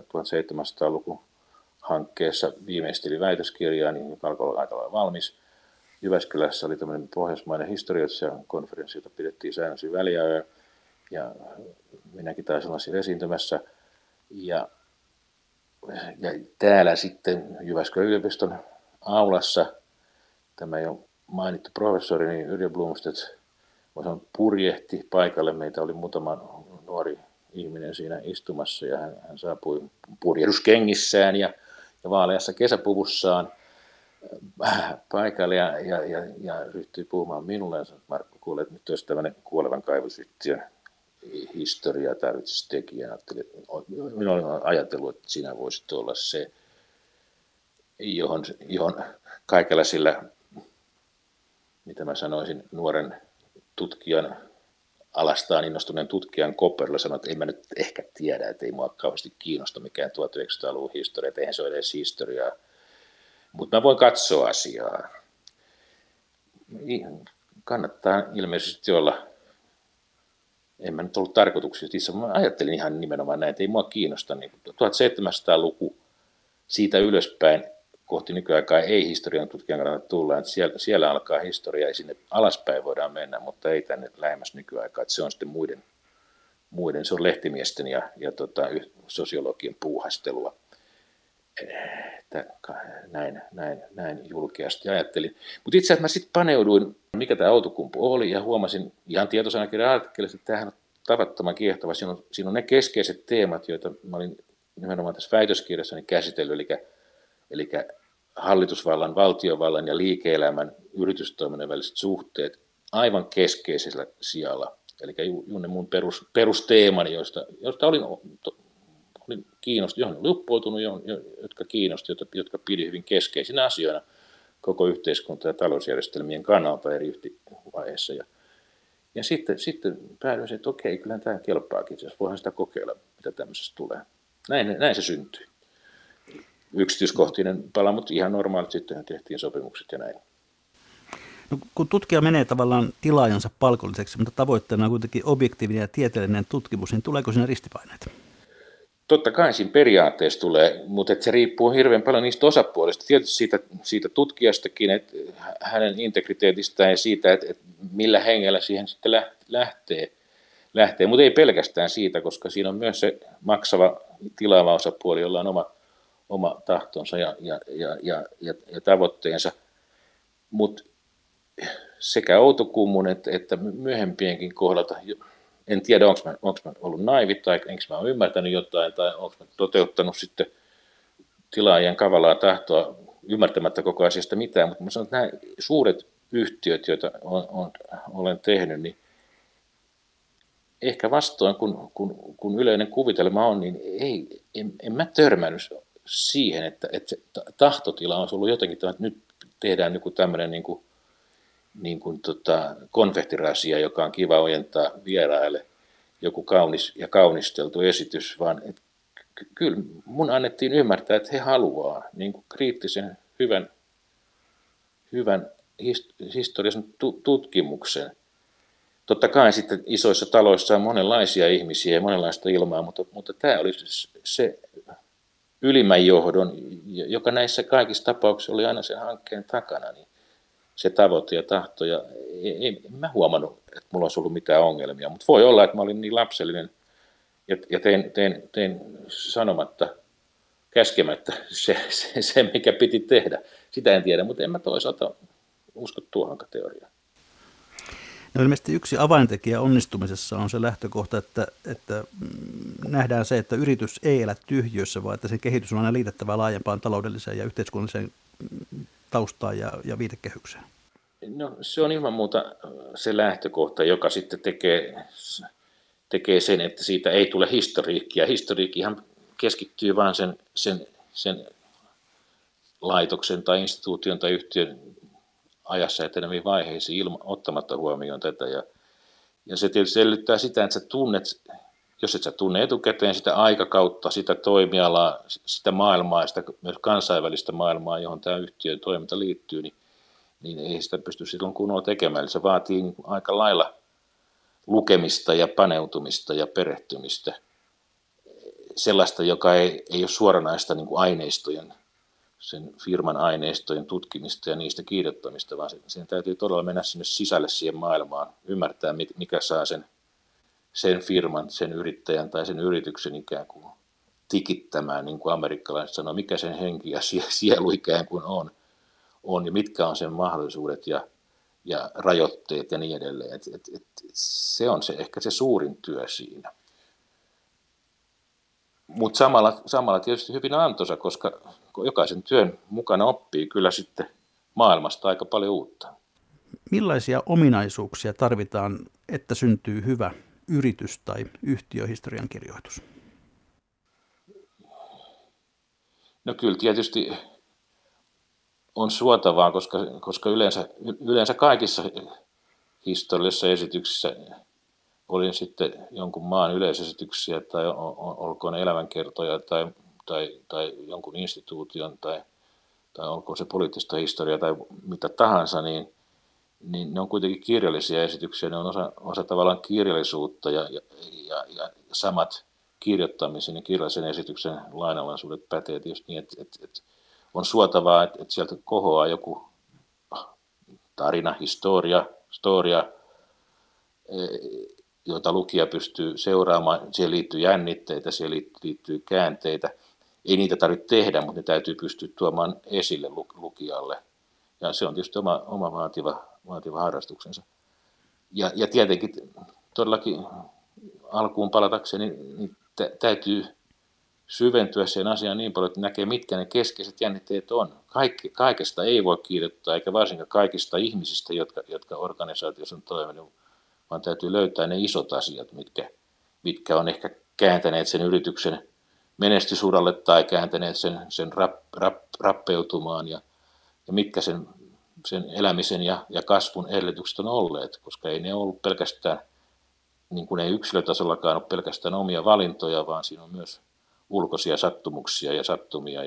1700-luvun hankkeessa viimeisteli väitöskirjaa, niin joka alkoi olla aika lailla valmis. Jyväskylässä oli tämmöinen pohjoismainen historioitsijakonferenssi, jota pidettiin säännöllisin väliajoin, ja minäkin taisin olla siellä esiintymässä. Ja täällä sitten Jyväskylän yliopiston aulassa tämä jo mainittu professori, niin Yrjö Blomstedt, purjehti paikalle. Meitä oli muutama nuori ihminen siinä istumassa, ja hän saapui purjehduskengissään ja vaaleassa kesäpuvussaan paikalle ja ryhtyi puhumaan minulle. Markku, kuulee, että nyt olisi tämmöinen kuolevan kaivosyhtiön historia tarvitsisi tekijää. Minä olen ajatellut, että sinä voisit olla se, johon kaikella sillä, mitä mä sanoisin, nuoren tutkijan alastaan innostuneen tutkijan koperilla sanoi, että en mä nyt ehkä tiedä, että ei mua kauheasti kiinnosta mikään 1900-luvun historia, että eihän se ole edes historiaa, mutta mä voin katsoa asiaa. Kannattaa ilmeisesti olla, en mä nyt ollut tarkoituksessa, mä ajattelin ihan nimenomaan näin, että ei mua kiinnosta. 1700-luku siitä ylöspäin kohti nykyaikaa ei historian tutkijan kannalta tulla, että siellä alkaa historia ja sinne alaspäin voidaan mennä, mutta ei tänne lähemmäs nykyaikaa, että se on sitten muiden se on lehtimiesten ja sosiologien puuhastelua. Näin julkeasti ajattelin. Mutta itse asiassa mä sitten paneuduin, mikä tämä Outokumpu oli, ja huomasin ihan tietosanakirjan artikkelista, että tämähän on tavattoman kiehtova. Siinä on ne keskeiset teemat, joita mä olin nimenomaan tässä väitöskirjassani käsitellyt, eli hallitusvallan, valtiovallan ja liike-elämän yritystoiminnan väliset suhteet aivan keskeisellä sijalla. Eli juuri ne mun perusteemani, joista olin kiinnostunut, johon oli uppoutunut, jotka kiinnosti, jotka pidi hyvin keskeisinä asioina koko yhteiskunta- ja talousjärjestelmien kannalta eri vaiheessa. Ja sitten päädyin, että okei, kyllähän tämä kelpaakin, jos voihan sitä kokeilla, mitä tämmöisestä tulee. Näin se syntyi. Yksityiskohtinen pala, mutta ihan normaalit sitten tehtiin sopimukset ja näin. No, kun tutkija menee tavallaan tilaajansa palkolliseksi, mutta tavoitteena on kuitenkin objektiivinen ja tieteellinen tutkimus, niin tuleeko siinä ristipaineita? Totta kai siinä periaatteessa tulee, mutta se riippuu hirveän paljon niistä osapuolista. Tietysti siitä tutkijastakin, että hänen integriteetistään ja siitä, että millä hengellä siihen sitten lähtee. Mutta ei pelkästään siitä, koska siinä on myös se maksava tilaava osapuoli, jolla on oma tahtonsa ja tavoitteensa. Mutta sekä Outokummun että myöhempienkin kohdalta... En tiedä, onko mä ollut naivi tai enkä mä ole ymmärtänyt jotain tai onko mä toteuttanut sitten tilaajien kavalaa tahtoa ymmärtämättä koko asiasta mitään. Mutta mä sanon, että nämä suuret yhtiöt, joita olen tehnyt, niin ehkä vastoin kun yleinen kuvitelma on, niin en mä törmännyt siihen, että tahtotila on ollut jotenkin, että nyt tehdään joku tämmöinen... niin kuin konfehtirasia, joka on kiva ojentaa vieraille, joku kaunis ja kaunisteltu esitys, vaan kyllä mun annettiin ymmärtää, että he haluaa niin kuin kriittisen, hyvän historiallisen tutkimuksen. Totta kai sitten isoissa taloissa on monenlaisia ihmisiä ja monenlaista ilmaa, mutta tämä oli se ylimmän johdon, joka näissä kaikissa tapauksissa oli aina sen hankkeen takana, niin se tavoite ja tahto, ja en mä huomannut, että mulla olisi ollut mitään ongelmia, mutta voi olla, että mä olin niin lapsellinen ja tein sanomatta, käskemättä se, mikä piti tehdä. Sitä en tiedä, mutta en mä toisaalta usko tuohonkaan teoriaan. No, ilmeisesti yksi avaintekijä onnistumisessa on se lähtökohta, että nähdään se, että yritys ei elä tyhjössä, vaan että sen kehitys on aina liitettävää laajempaan taloudelliseen ja yhteiskunnalliseen taustaan ja viitekehykseen? No, se on ilman muuta se lähtökohta, joka sitten tekee sen, että siitä ei tule historiikkia. Historiikkihan keskittyy vain sen laitoksen tai instituution tai yhtiön ajassa eteneviin vaiheisiin ottamatta huomioon tätä. Ja se tietysti edellyttää sitä, että sä tunnet, jos et sä tunne etukäteen sitä aikakautta, sitä toimialaa, sitä maailmaa, sitä myös kansainvälistä maailmaa, johon tämä yhtiön toiminta liittyy, niin ei sitä pysty silloin kunnolla tekemään. Eli se vaatii aika lailla lukemista ja paneutumista ja perehtymistä, sellaista, joka ei ole suoranaista niin kuin aineistojen, sen firman aineistojen tutkimista ja niistä kirjoittamista, vaan sen täytyy todella mennä sinne sisälle siihen maailmaan, ymmärtää mikä saa sen firman, sen yrittäjän tai sen yrityksen ikään kuin tikittämään, niin kuin amerikkalaiset sanoo, mikä sen henki ja sielu ikään kuin on ja mitkä on sen mahdollisuudet ja rajoitteet ja niin edelleen. Se on ehkä se suurin työ siinä. Mutta samalla tietysti hyvin antoisa, koska jokaisen työn mukana oppii kyllä sitten maailmasta aika paljon uutta. Millaisia ominaisuuksia tarvitaan, että syntyy hyvä yritys- tai yhtiöhistorian kirjoitus? No kyllä tietysti on suotavaa, koska yleensä kaikissa historiallisissa esityksissä olin sitten jonkun maan yleisesityksiä tai olkoon elämänkertoja tai jonkun instituution tai olkoon se poliittista historiaa tai mitä tahansa, niin ne on kuitenkin kirjallisia esityksiä, ne on osa tavallaan kirjallisuutta ja samat kirjoittamisen ja kirjallisen esityksen lainalaisuudet pätee tietysti niin, että on suotavaa, että sieltä kohoaa joku tarina, historia, jota lukija pystyy seuraamaan. Siihen liittyy jännitteitä, siihen liittyy käänteitä. Ei niitä tarvitse tehdä, mutta ne täytyy pystyä tuomaan esille lukijalle. Ja se on tietysti oma vaativa harrastuksensa. Ja tietenkin todellakin alkuun palatakseni niin täytyy syventyä sen asiaan niin paljon, että näkee, mitkä ne keskeiset jännitteet on. Kaikesta ei voi kirjoittaa, eikä varsinkaan kaikista ihmisistä, jotka organisaatiossa on toiminut, vaan täytyy löytää ne isot asiat, mitkä on ehkä kääntäneet sen yrityksen menestysuralle tai kääntäneet sen rappeutumaan ja mitkä sen elämisen ja kasvun edellytykset on olleet, koska ei ne ollut pelkästään, niin kuin ei yksilötasollakaan ole pelkästään omia valintoja, vaan siinä on myös ulkoisia sattumuksia ja sattumia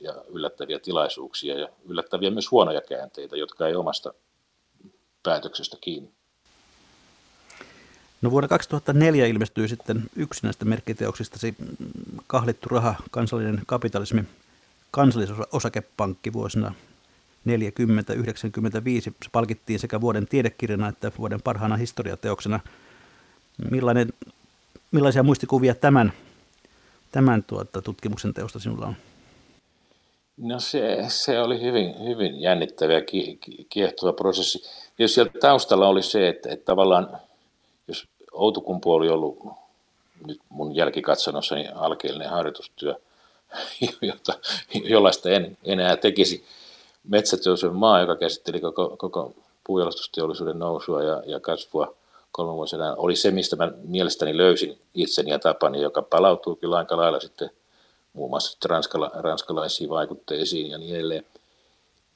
ja yllättäviä tilaisuuksia ja yllättäviä myös huonoja käänteitä, jotka ei omasta päätöksestä kiinni. No vuonna 2004 ilmestyi sitten yksi näistä merkkiteoksistasi Kahlittu raha, kansallinen kapitalismi, Kansallisosakepankki vuosina 40-95. Se palkittiin sekä vuoden tiedekirjana että vuoden parhaana historiateoksena. Millaisia muistikuvia tämän tutkimuksen teosta sinulla on? No se oli hyvin jännittävä ja kiehtova prosessi. Jos siellä taustalla oli se, että tavallaan jos Outokumpu oli ollut nyt mun jälkikatsannossani alkeellinen harjoitustyö, jota jollaista en enää tekisi, Metsäteollisuuden maa, joka käsitteli koko puunjalostusteollisuuden nousua ja kasvua 3 vuosina, oli se, mistä mä mielestäni löysin itseni ja tapani, joka palautuu kyllä aika lailla sitten muun muassa ranskalaisiin vaikutteisiin ja niin edelleen.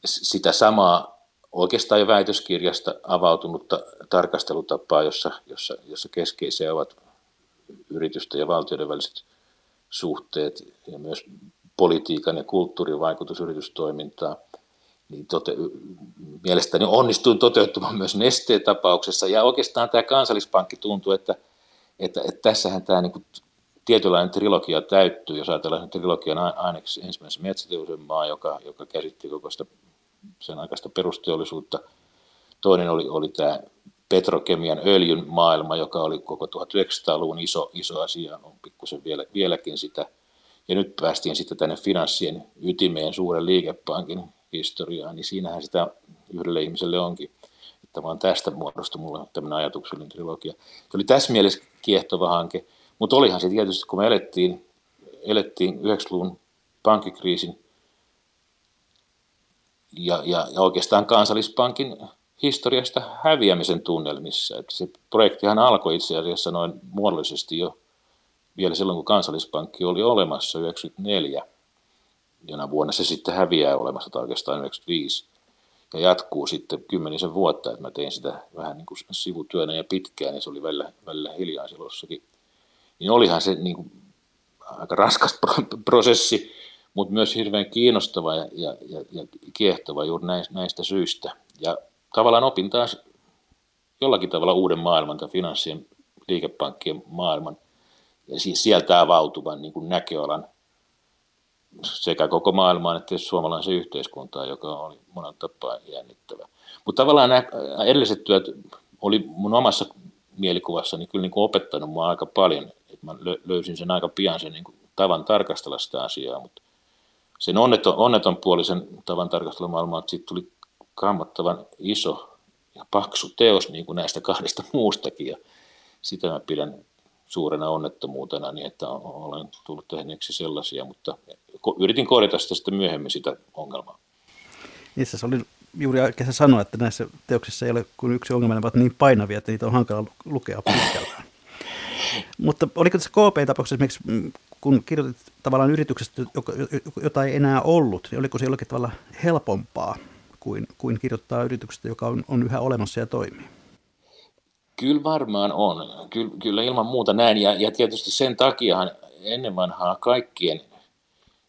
Sitä samaa oikeastaan jo väitöskirjasta avautunutta tarkastelutapaa, jossa keskeisiä ovat yritysten ja valtioiden väliset suhteet ja myös politiikan ja kulttuurin vaikutus yritystoimintaan. Niin mielestäni onnistuin toteuttamaan myös Nesteen tapauksessa, ja oikeastaan tämä Kansallispankki tuntuu, että tässähän tämä niin kuin tietynlainen trilogia täyttyy, jos ajatellaan sen trilogian aineksi ensimmäisen Metsäteollisuuden maa, joka käsitti koko sitä sen aikaista perusteollisuutta. Toinen oli tämä petrokemian öljyn maailma, joka oli koko 1900-luvun iso asia, on pikkusen vieläkin sitä, ja nyt päästiin sitten tänne finanssien ytimeen, suuren liikepankin historiaa, niin siinähän sitä yhdelle ihmiselle onkin, että vaan tästä muodostui mulle tämmöinen ajatuksellinen trilogia. Se oli tässä mielessä kiehtova hanke, mutta olihan se tietysti, kun me elettiin 90-luvun pankkikriisin ja oikeastaan Kansallispankin historiasta häviämisen tunnelmissa. Että se projektihan alkoi itse asiassa noin muodollisesti jo vielä silloin, kun Kansallispankki oli olemassa 94. jona vuonna se sitten häviää olemassa, tai oikeastaan 95, ja jatkuu sitten 10 vuotta, että mä tein sitä vähän niin kuin sivutyönä ja pitkään, ja se oli välillä hiljaisellossakin. Niin olihan se niin kuin aika raskas prosessi, mutta myös hirveän kiinnostava ja kiehtova juuri näistä syistä. Ja tavallaan opin taas jollakin tavalla uuden maailman, tai finanssien liikepankkien maailman, ja sieltä avautuvan niin kuin näköalan, sekä koko maailmaan että suomalaisen yhteiskuntaan, joka oli monen tapaa jännittävä. Mutta tavallaan nämä edelliset työt oli mun omassa mielikuvassani kyllä niin kuin opettanut mua aika paljon. Et mä löysin sen aika pian sen niin kuin tavan tarkastella sitä asiaa, mutta sen onneton puoli sen tavan tarkastella maailmaa, että siitä tuli kammottavan iso ja paksu teos niin kuin näistä kahdesta muustakin, ja sitä mä pidän suurena onnettomuutena, niin että olen tullut tehneeksi sellaisia, mutta yritin korjata sitä myöhemmin sitä ongelmaa. Itse oli juuri oikeassa sanoa, että näissä teoksissa ei ole kuin yksi ongelma, ne ovat niin painavia, että niitä on hankala lukea pitkällään. Mutta oliko tässä KP-tapauksessa esimerkiksi, kun kirjoitit tavallaan yrityksestä, jota ei enää ollut, niin oliko se jollakin tavalla helpompaa kuin kirjoittaa yrityksestä, joka on yhä olemassa ja toimii? Kyllä varmaan on. Kyllä ilman muuta näin. Ja tietysti sen takiahan ennen vanhaa kaikkien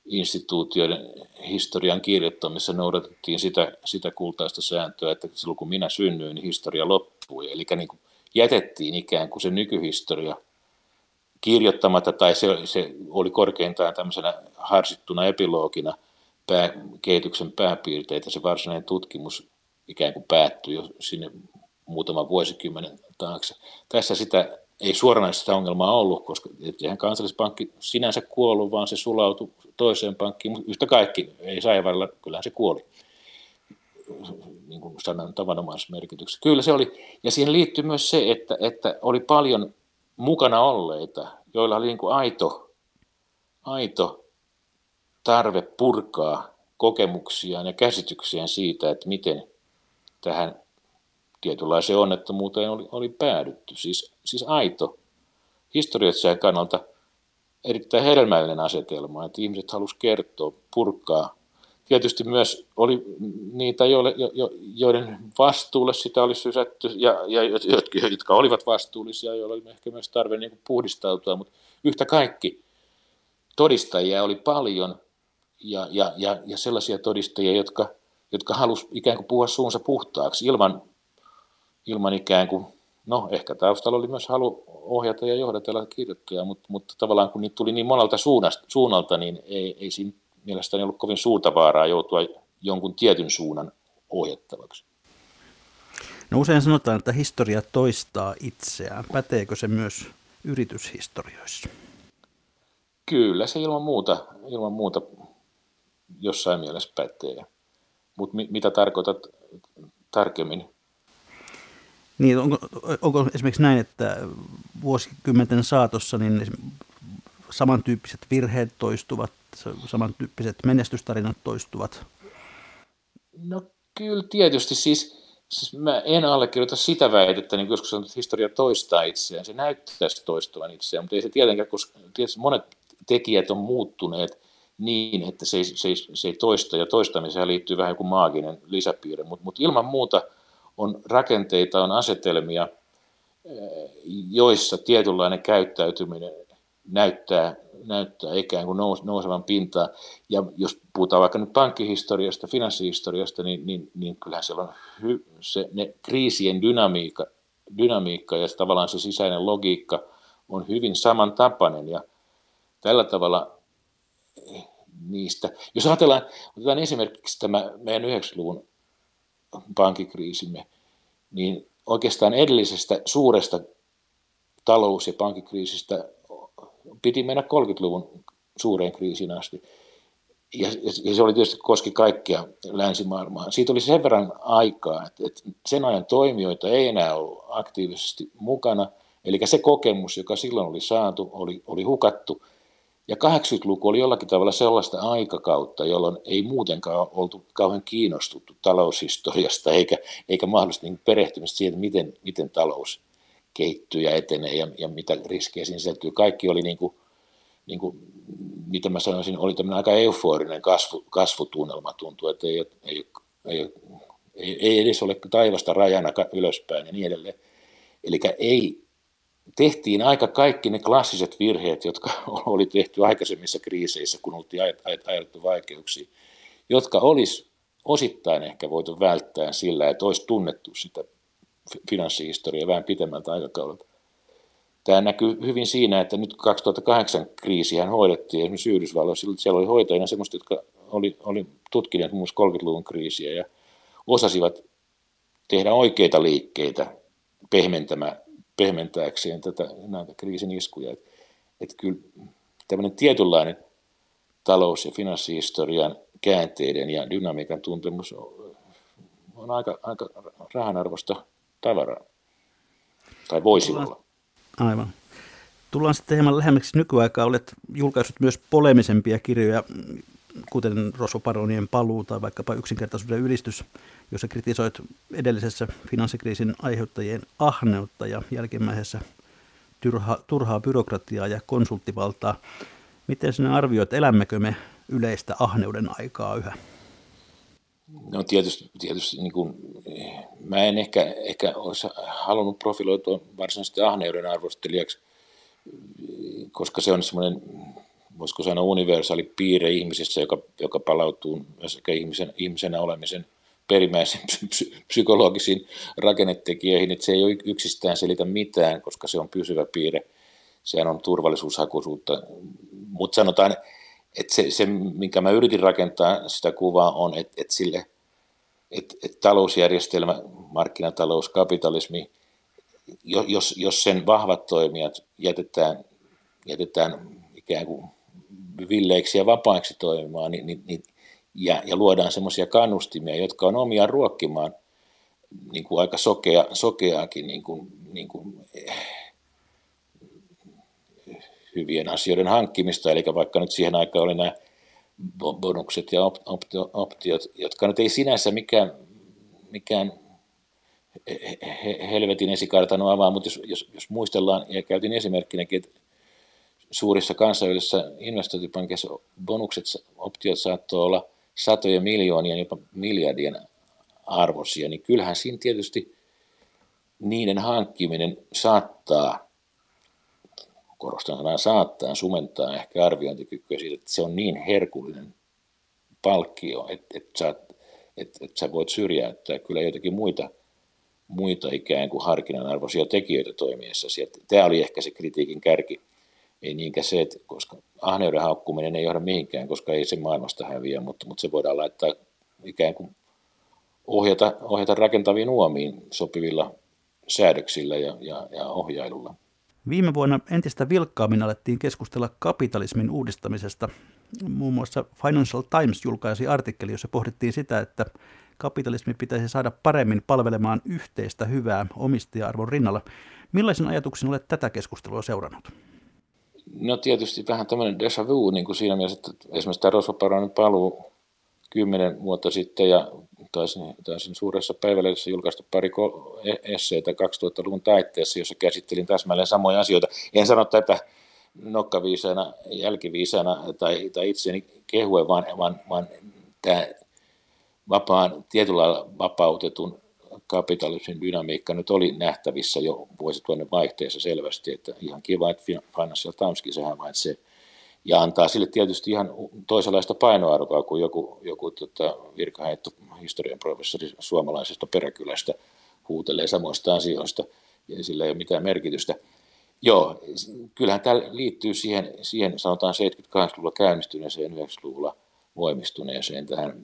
instituutioiden historian kirjoittamisessa noudatettiin sitä kultaista sääntöä, että silloin kun minä synnyin, niin historia loppui. Eli niin kuin jätettiin ikään kuin se nykyhistoria kirjoittamatta, tai se oli korkeintaan tämmöisenä harsittuna epilogina kehityksen pääpiirteitä. Se varsinainen tutkimus ikään kuin päättyi jo sinne muutaman vuosikymmenen taakse. Tässä sitä ei suoranaisesti sitä ongelmaa ollut, koska eihän Kansallispankki sinänsä kuollut, vaan se sulautui toiseen pankkiin, mutta yhtä kaikki ei saivarilla, kyllähän se kuoli, niin kuin sanan tavanomaisessa merkityksessä. Kyllä se oli, ja siihen liittyy myös se, että oli paljon mukana olleita, joilla oli niin kuin aito tarve purkaa kokemuksiaan ja käsityksiään siitä, että miten tähän tietynlaiseen onnettomuuteen oli päädytty. Siis aito, historioitsijan kannalta erittäin hedelmällinen asetelma, että ihmiset halusivat kertoa, purkaa. Tietysti myös oli niitä, joiden vastuulle sitä oli sysätty, ja jotka olivat vastuullisia, joilla oli ehkä myös tarve niin kuin puhdistautua, mutta yhtä kaikki todistajia oli paljon, ja sellaisia todistajia, jotka halusivat ikään kuin puhua suunsa puhtaaksi ilman ikään kuin, no ehkä taustalla oli myös halu ohjata ja johdatella kirjoittajaa, mutta tavallaan kun niitä tuli niin monelta suunnalta, niin ei siinä mielestäni ollut kovin suurta vaaraa joutua jonkun tietyn suunnan ohjattavaksi. No usein sanotaan, että historia toistaa itseään. Päteekö se myös yrityshistorioissa? Kyllä se ilman muuta jossain mielessä pätee, mutta mitä tarkoitat tarkemmin? Niin, onko esimerkiksi näin, että vuosikymmenten saatossa niin samantyyppiset virheet toistuvat, samantyyppiset menestystarinat toistuvat? No kyllä tietysti, siis mä en allekirjoita sitä väitettä, niin joskus sanotaan, että historia toistaa itseään, se näyttäisi toistuvan itseään, mutta ei se tietenkään, koska tietysti monet tekijät on muuttuneet niin, että se ei toista, ja toistamiseen liittyy vähän joku maaginen lisäpiirre, mutta ilman muuta on rakenteita, on asetelmia, joissa tietynlainen käyttäytyminen näyttää ikään kuin nousevan pintaan. Ja jos puhutaan vaikka nyt pankkihistoriasta, finanssihistoriasta, niin kyllähän siellä on ne kriisien dynamiikka ja tavallaan se sisäinen logiikka on hyvin samantapainen. Ja tällä tavalla niistä, jos ajatellaan, otetaan esimerkiksi tämä meidän 90-luvun pankkikriisimme, niin oikeastaan edellisestä suuresta talous- ja pankkikriisistä piti mennä 30-luvun suureen kriisiin asti. Ja se oli tietysti koski kaikkea länsimaailmaa. Siitä oli sen verran aikaa, että sen ajan toimijoita ei enää ollut aktiivisesti mukana. Eli se kokemus, joka silloin oli saatu, oli hukattu. Ja 80-luku oli jollakin tavalla sellaista aikakautta, jolloin ei muutenkaan oltu kauhean kiinnostuttu taloushistoriasta eikä mahdollisesti perehtymistä siihen, miten talous kehittyy ja etenee ja mitä riskejä siinä sisältyy. Kaikki oli niin kuin mitä mä sanoisin, oli tämmöinen aika euforinen kasvutunnelma tuntuu, että ei edes ole taivasta rajana ylöspäin ja niin edelleen. Eli tehtiin aika kaikki ne klassiset virheet, jotka oli tehty aikaisemmissa kriiseissä, kun oltiin ajattu vaikeuksia, jotka olisi osittain ehkä voitu välttää sillä, että olisi tunnettu sitä finanssihistoriaa vähän pitemmältä aikakaudelta. Tämä näkyy hyvin siinä, että nyt 2008 kriisihän hoidettiin esimerkiksi Yhdysvalloissa. Siellä oli hoitajina sellaisia, jotka oli tutkineet muun muassa 30-luvun kriisiä ja osasivat tehdä oikeita liikkeitä pehmentääkseen näitä kriisin iskuja. Että kyllä tämmöinen tietynlainen talous- ja finanssihistorian käänteiden ja dynamiikan tuntemus on aika rahanarvoista tavaraa, tai voisi olla. Aivan. Tullaan sitten hieman lähemmäksi nykyaikaa. Olet julkaissut myös polemisempia kirjoja, kuten Rosvoparonien paluu tai vaikkapa yksinkertaisuuden ylistys, jossa kritisoit edellisessä finanssikriisin aiheuttajien ahneutta ja jälkimmäisessä turhaa byrokratiaa ja konsulttivaltaa. Miten sinä arvioit, elämmekö me yleistä ahneuden aikaa yhä? No tietysti niin kuin mä en ehkä olisi halunnut profiloitua varsinaisesti ahneuden arvostelijaksi, koska se on semmoinen, voisiko sanoa, universaali piirre ihmisessä, joka palautuu myös ihmisenä olemisen perimmäisiin psykologisiin rakennetekijöihin, että se ei yksistään selitä mitään, koska se on pysyvä piirre. Sehän on turvallisuushakuisuutta, mutta sanotaan, että se minkä mä yritin rakentaa sitä kuvaa on, että sille että talousjärjestelmä, markkinatalous, kapitalismi, jos sen vahvat toimijat jätetään ikään kuin villeiksi ja vapaiksi toimimaan niin, ja luodaan semmoisia kannustimia, jotka on omia ruokkimaan niin kuin aika sokeaakin niin kuin, hyvien asioiden hankkimista, eli vaikka nyt siihen aikaan oli nämä bonukset ja optiot, jotka nyt ei sinänsä mikään helvetin esikartanoa avaa, mutta jos muistellaan, ja käytin esimerkkinäkin, että suurissa kansainvälisissä investointipankkeissa bonukset, optiot saattoi olla satojen miljoonien, jopa miljardien arvoisia, niin kyllähän siinä tietysti niiden hankkiminen saattaa, korostan sanaa saattaa, sumentaa ehkä arviointikykyä siitä, että se on niin herkullinen palkkio, että sä voit syrjäyttää kyllä jotakin muita ikään kuin harkinnanarvoisia tekijöitä toimiessasi. Tämä oli ehkä se kritiikin kärki, ei niinkään se, että koska ahneuden haukkuminen ei johda mihinkään, koska ei se maailmasta häviä, mutta se voidaan laittaa ikään kuin ohjata rakentaviin uomiin sopivilla säädöksillä ja ohjailulla. Viime vuonna entistä vilkkaammin alettiin keskustella kapitalismin uudistamisesta. Muun muassa Financial Times julkaisi artikkeli, jossa pohdittiin sitä, että kapitalismi pitäisi saada paremmin palvelemaan yhteistä hyvää omistaja-arvon rinnalla. Millaisen ajatuksen olet tätä keskustelua seurannut? No tietysti vähän tämmöinen déjà vu, niin kuin siinä mielessä, että esimerkiksi tämä rosvoparainen paluu 10 vuotta sitten, ja taisin suuressa päivälehdessä julkaista pari esseitä 2000-luvun taitteessa, jossa käsittelin täsmälleen samoja asioita. En sano tätä nokkaviisaana, jälkiviisaana tai itseäni kehuen, vaan tämä tietyllä lailla vapautetun kapitalismin dynamiikka nyt oli nähtävissä jo vuosituhannen vaihteessa selvästi, että ihan kiva, että Financial Timeskin se havaitsee. Ja antaa sille tietysti ihan toisenlaista painoarvoa kuin joku virkaheitto historian professori suomalaisesta peräkylästä huutelee samoista asioista, ja sillä ei ole mitään merkitystä. Joo, kyllähän tämä liittyy siihen sanotaan 78-luvulla käynnistyneeseen, 90-luvulla voimistuneeseen, tähän,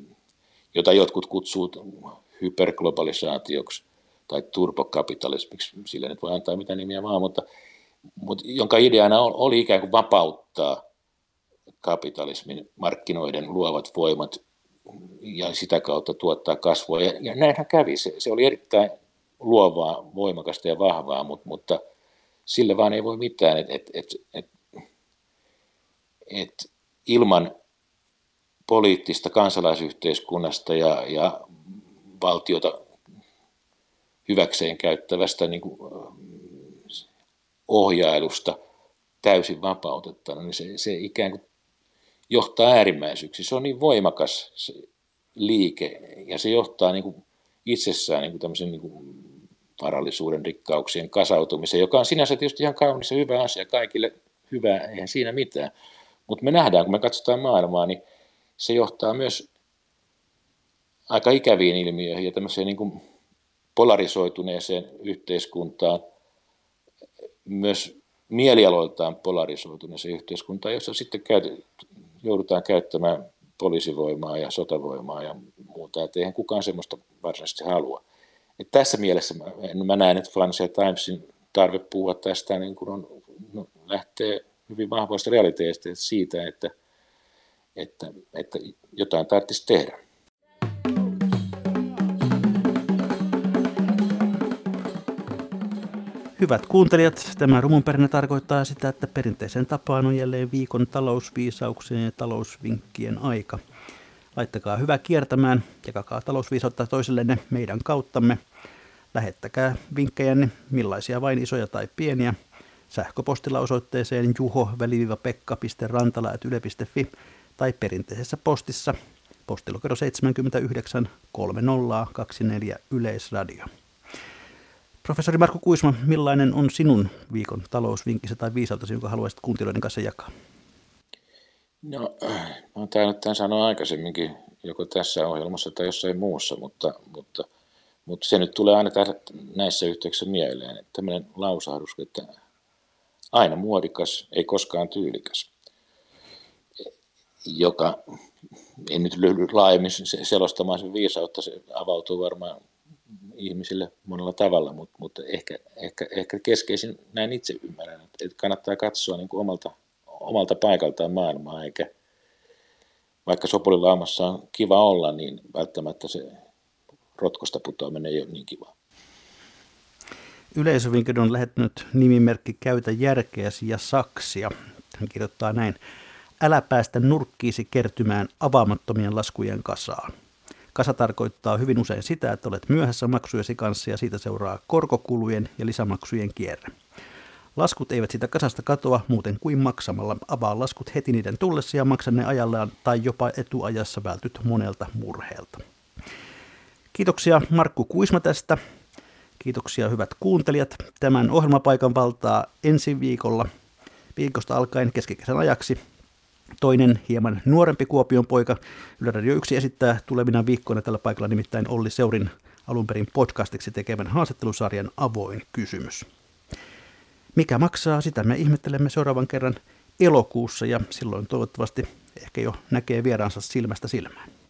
jota jotkut kutsuvat hyperglobalisaatioksi tai turbokapitalismiksi, sillä nyt voi antaa mitä nimiä vaan, mutta jonka ideana oli ikään kuin vapauttaa kapitalismin markkinoiden luovat voimat ja sitä kautta tuottaa kasvua. Ja näinhän kävi. Se oli erittäin luovaa, voimakasta ja vahvaa, mutta sille vaan ei voi mitään. Et ilman poliittista kansalaisyhteiskunnasta ja valtiota hyväkseen käyttävästä niin kuin ohjailusta täysin vapautettuna, niin se ikään kuin johtaa äärimmäisyyksiä. Se on niin voimakas se liike, ja se johtaa niin kuin itsessään niin kuin tämmöisen niin kuin varallisuuden, rikkauksien kasautumiseen, joka on sinänsä tietysti ihan kaunis ja hyvä asia kaikille. Hyvä, eihän siinä mitään. Mutta me nähdään, kun me katsotaan maailmaa, niin se johtaa myös aika ikäviin ilmiöihin ja tämmöiseen niin kuin polarisoituneeseen yhteiskuntaan, myös mielialoiltaan polarisoituneeseen yhteiskuntaan, jossa sitten joudutaan käyttämään poliisivoimaa ja sotavoimaa ja muuta, että eihän kukaan semmoista varsinaisesti halua. Et tässä mielessä mä näen, että Financial Timesin tarve puhua tästä niin kun lähtee hyvin vahvoista realiteista siitä, että jotain tarvitsisi tehdä. Hyvät kuuntelijat, tämä Rumunperinne tarkoittaa sitä, että perinteisen tapaan on jälleen viikon talousviisauksien ja talousvinkkien aika. Laittakaa hyvä kiertämään, jakakaa talousviisautta toisillenne meidän kauttamme. Lähettäkää vinkkejänne, millaisia vain, isoja tai pieniä, sähköpostilla osoitteeseen juho-pekka.rantala@yle.fi tai perinteisessä postissa postilokero 79 3024 Yleisradio. Professori Markku Kuisma, millainen on sinun viikon talousvinkkinsä tai viisautesi, jonka haluaisit kuuntelijoiden kanssa jakaa? No, olen tainnut tämän sanoa aikaisemminkin, joko tässä ohjelmassa tai jossain muussa, mutta se nyt tulee aina näissä yhteyksissä mieleen, että tämmöinen lausahdus, että aina muodikas, ei koskaan tyylikäs, joka ei nyt löydy laajemmin selostamaan sen viisautta, se avautuu varmaan ihmisille monella tavalla, mutta ehkä keskeisin näin itse ymmärrän, että kannattaa katsoa niin kuin omalta paikaltaan maailmaa, eikä vaikka sopulilaamassa on kiva olla, niin välttämättä se rotkosta putoaminen ei ole niin kiva. Yleisövinkin on lähettänyt nimimerkki Käytä järkeäsi ja saksia. Hän kirjoittaa näin. Älä päästä nurkkiisi kertymään avaamattomien laskujen kasaan. Kasa tarkoittaa hyvin usein sitä, että olet myöhässä maksujesi kanssa ja siitä seuraa korkokulujen ja lisämaksujen kierre. Laskut eivät sitä kasasta katoa muuten kuin maksamalla. Avaa laskut heti niiden tullessa ja maksa ne ajallaan tai jopa etuajassa, vältyt monelta murheelta. Kiitoksia Markku Kuisma tästä. Kiitoksia hyvät kuuntelijat. Tämän ohjelmapaikan valtaa ensi viikosta alkaen keskikesän ajaksi. Toinen hieman nuorempi Kuopion poika. Yle Radio 1 esittää tulevina viikkoina tällä paikalla nimittäin Olli Seurin alunperin podcastiksi tekemän haastattelusarjan Avoin kysymys. Mikä maksaa? Sitä me ihmettelemme seuraavan kerran elokuussa ja silloin toivottavasti ehkä jo näkee vieraansa silmästä silmään.